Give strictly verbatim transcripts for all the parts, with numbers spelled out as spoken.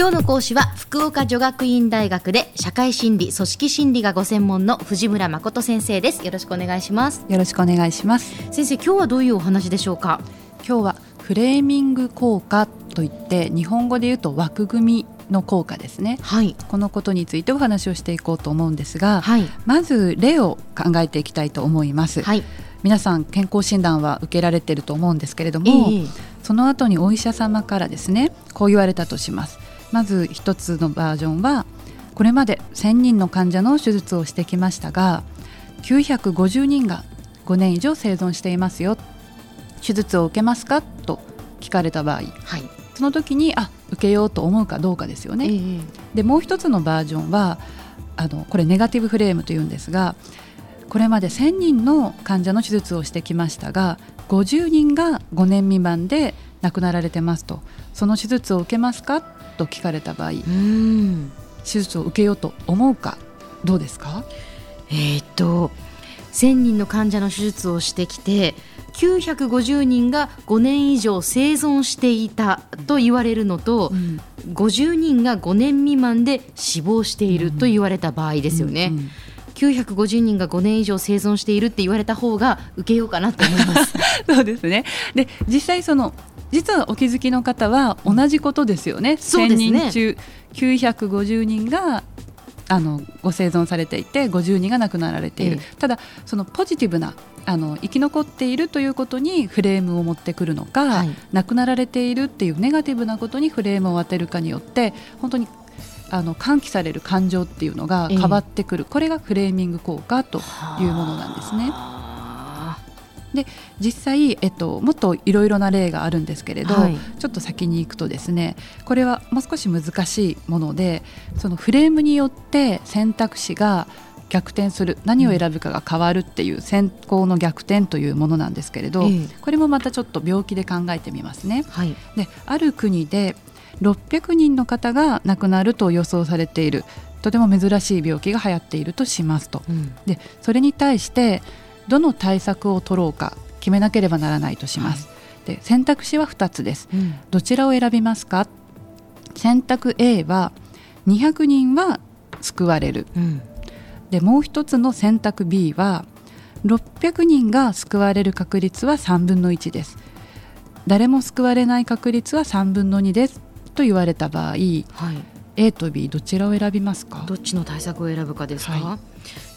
今日の講師は福岡女学院大学で社会心理組織心理がご専門の藤村誠先生です。よろしくお願いします。よろしくお願いします。先生、今日はどういうお話でしょうか？今日はフレーミング効果といって日本語で言うと枠組みの効果ですね、はい、このことについてお話をしていこうと思うんですが、はい、まず例を考えていきたいと思います、はい、皆さん健康診断は受けられていると思うんですけれども、えー、その後にお医者様からですねこう言われたとします。まず一つのバージョンは、これまでせんにんの患者の手術をしてきましたがきゅうひゃくごじゅうにんがごねん以上生存していますよ、手術を受けますかと聞かれた場合、はい、その時にあ受けようと思うかどうかですよね、えー、でもう一つのバージョンはあのこれネガティブフレームというんですが、これまでせんにんの患者の手術をしてきましたがごじゅうにんがごねん未満で亡くなられてますと、その手術を受けますかと聞かれた場合、うーん手術を受けようと思うかどうですか？えー、っとせんにんの患者の手術をしてきてきゅうひゃくごじゅうにんがごねん以上生存していたと言われるのと、うん、ごじゅうにんがごねん未満で死亡していると言われた場合ですよね、うんうんうん、きゅうひゃくごじゅうにんがごねん以上生存しているって言われた方が受けようかなと思いますそうですね。で実際その実はお気づきの方は同じことですよね、うん、せんにん中きゅうひゃくごじゅうにんがあのご生存されていてごじゅうにんが亡くなられている、ええ、ただそのポジティブなあの生き残っているということにフレームを持ってくるのか、はい、亡くなられているっていうネガティブなことにフレームを当てるかによって本当にあの喚起される感情っていうのが変わってくる、ええ、これがフレーミング効果というものなんですね。で実際、えっと、もっといろいろな例があるんですけれど、はい、ちょっと先に行くとですね、これはもう少し難しいもので、そのフレームによって選択肢が逆転する、何を選ぶかが変わるっていう選考の逆転というものなんですけれど、うん、これもまたちょっと病気で考えてみますね、はい、である国でろっぴゃくにんの方が亡くなると予想されているとても珍しい病気が流行っているとしますと、うん、でそれに対してどの対策を取ろうか決めなければならないとします、はい、で選択肢はふたつです、うん、どちらを選びますか？選択 A はにひゃくにんは救われる、うん、でもう一つの選択 B はろっぴゃくにんが救われる確率はさんぶんのいちです、誰も救われない確率はさんぶんのにですと言われた場合、はい、A と B どちらを選びますか？どっちの対策を選ぶかですか、は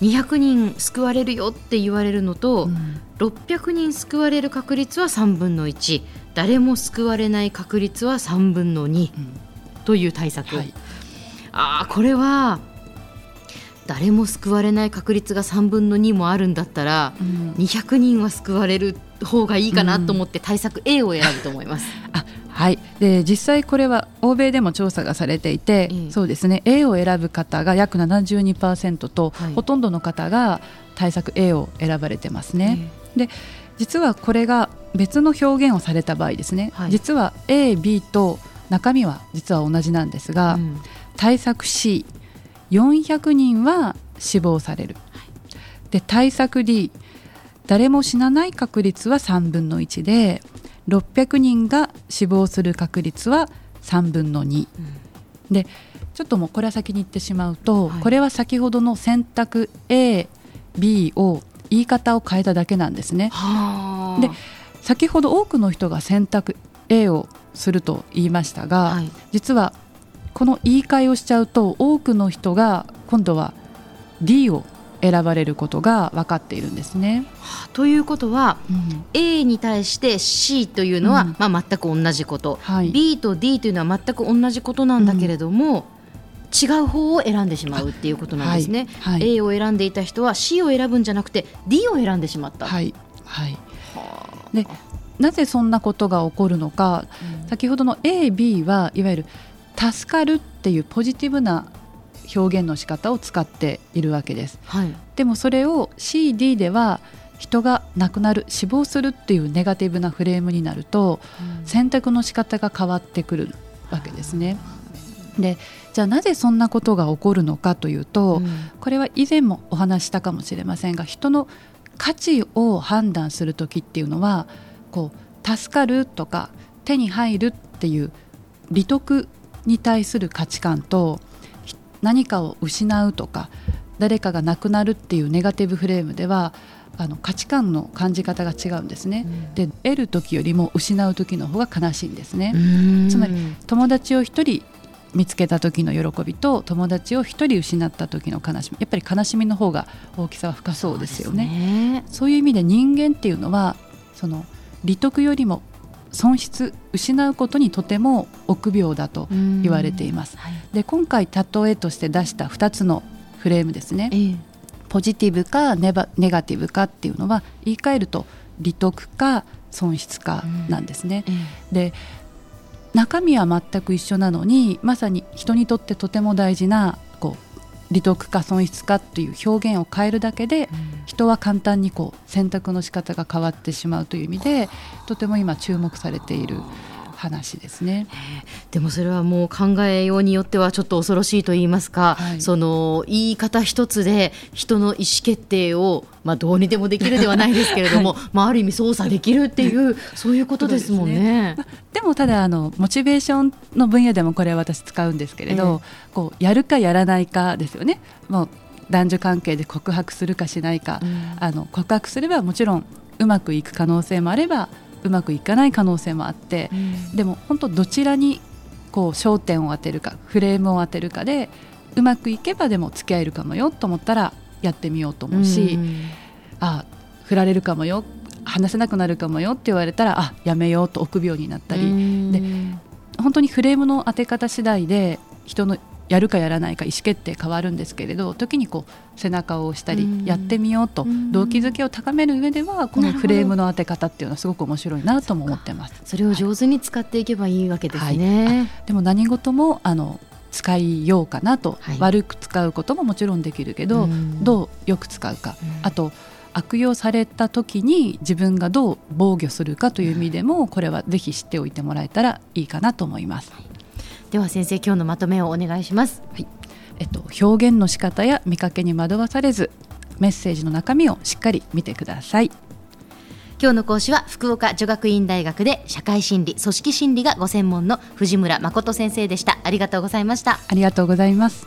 い、にひゃくにん救われるよって言われるのと、うん、ろっぴゃくにん救われる確率はさんぶんのいち、誰も救われない確率はさんぶんのに、うん、という対策、はい、あーこれは誰も救われない確率がさんぶんのにもあるんだったら、うん、にひゃくにんは救われる方がいいかなと思って対策 A を選ぶと思います、うん、あはい、で実際これは欧米でも調査がされていて、うん、そうですね、 A を選ぶ方が約 ななじゅうにパーセント と、はい、ほとんどの方が対策 A を選ばれてますね、うん、で実はこれが別の表現をされた場合ですね、はい、実は A、B と中身は実は同じなんですが、うん、対策 C よんひゃくにんは死亡される、はい、で対策 D 誰も死なない確率はさんぶんのいちでろっぴゃくにんが死亡する確率はさんぶんのに、うん、でちょっともうこれは先に言ってしまうと、はい、これは先ほどの選択 A、B を言い方を変えただけなんですね。はで先ほど多くの人が選択 A をすると言いましたが、はい、実はこの言い換えをしちゃうと多くの人が今度は D を選ばれることが分かっているんですね。ということは、うん、A に対して C というのは、うんまあ、全く同じこと、はい、B と D というのは全く同じことなんだけれども、うん、違う方を選んでしまうっていうことなんですね、はいはい、A を選んでいた人は C を選ぶんじゃなくて D を選んでしまった、はいはい、でなぜそんなことが起こるのか、うん、先ほどの A、B はいわゆる助かるっていうポジティブな表現の仕方を使っているわけです、はい、でもそれを シーディー では人が亡くなる死亡するっていうネガティブなフレームになると、うん、選択の仕方が変わってくるわけですね。でじゃあなぜそんなことが起こるのかというと、うん、これは以前もお話したかもしれませんが、人の価値を判断するときっていうのはこう助かるとか手に入るっていう利得に対する価値観と、何かを失うとか誰かが亡くなるっていうネガティブフレームではあの価値観の感じ方が違うんですね、うん、で得る時よりも失う時の方が悲しいんですね。つまり友達を一人見つけた時の喜びと友達を一人失った時の悲しみ、やっぱり悲しみの方が大きさは深そうですよね。そうですね。そういう意味で人間っていうのはその利得よりも損失、失うことにとても臆病だと言われています、はい、で今回例えとして出したふたつのフレームですね、えー、ポジティブかネバ、ネガティブかっていうのは言い換えると利得か損失かなんですね、えーえー、で中身は全く一緒なのに、まさに人にとってとても大事なこう利得か損失かという表現を変えるだけで、うん、人は簡単にこう選択の仕方が変わってしまうという意味でとても今注目されている話ですね。でもそれはもう考えようによってはちょっと恐ろしいと言いますか、はい、その言い方一つで人の意思決定を、まあ、どうにでもできるではないですけれども、はい、まあ、ある意味操作できるっていうそういうことですもんね。 で, でもただあのモチベーションの分野でもこれは私使うんですけれど、えー、こうやるかやらないかですよね。もう男女関係で告白するかしないか、うん、あの告白すればもちろんうまくいく可能性もあればうまくいかない可能性もあって、うん、でも本当どちらにこう焦点を当てるかフレームを当てるかで、うまくいけばでも付き合えるかもよと思ったらやってみようと思うし、うん、あ振られるかもよ、話せなくなるかもよって言われたらあやめようと臆病になったり、うん、で本当にフレームの当て方次第で人のやるかやらないか意思決定変わるんですけれど、時にこう背中を押したり、うん、やってみようと動機づけを高める上ではこのフレームの当て方っていうのはすごく面白いなとも思ってます。 そ, それを上手に使っていけばいいわけですね、はいはい、でも何事もあの使いようかなと、はい、悪く使うことももちろんできるけど、うん、どうよく使うか、うん、あと悪用された時に自分がどう防御するかという意味でも、うん、これはぜひ知っておいてもらえたらいいかなと思います。では先生、今日のまとめをお願いします、はい、えっと、表現の仕方や見かけに惑わされず、メッセージの中身をしっかり見てください。今日の講師は福岡女学院大学で社会心理・組織心理がご専門の藤村誠先生でした。ありがとうございました。ありがとうございます。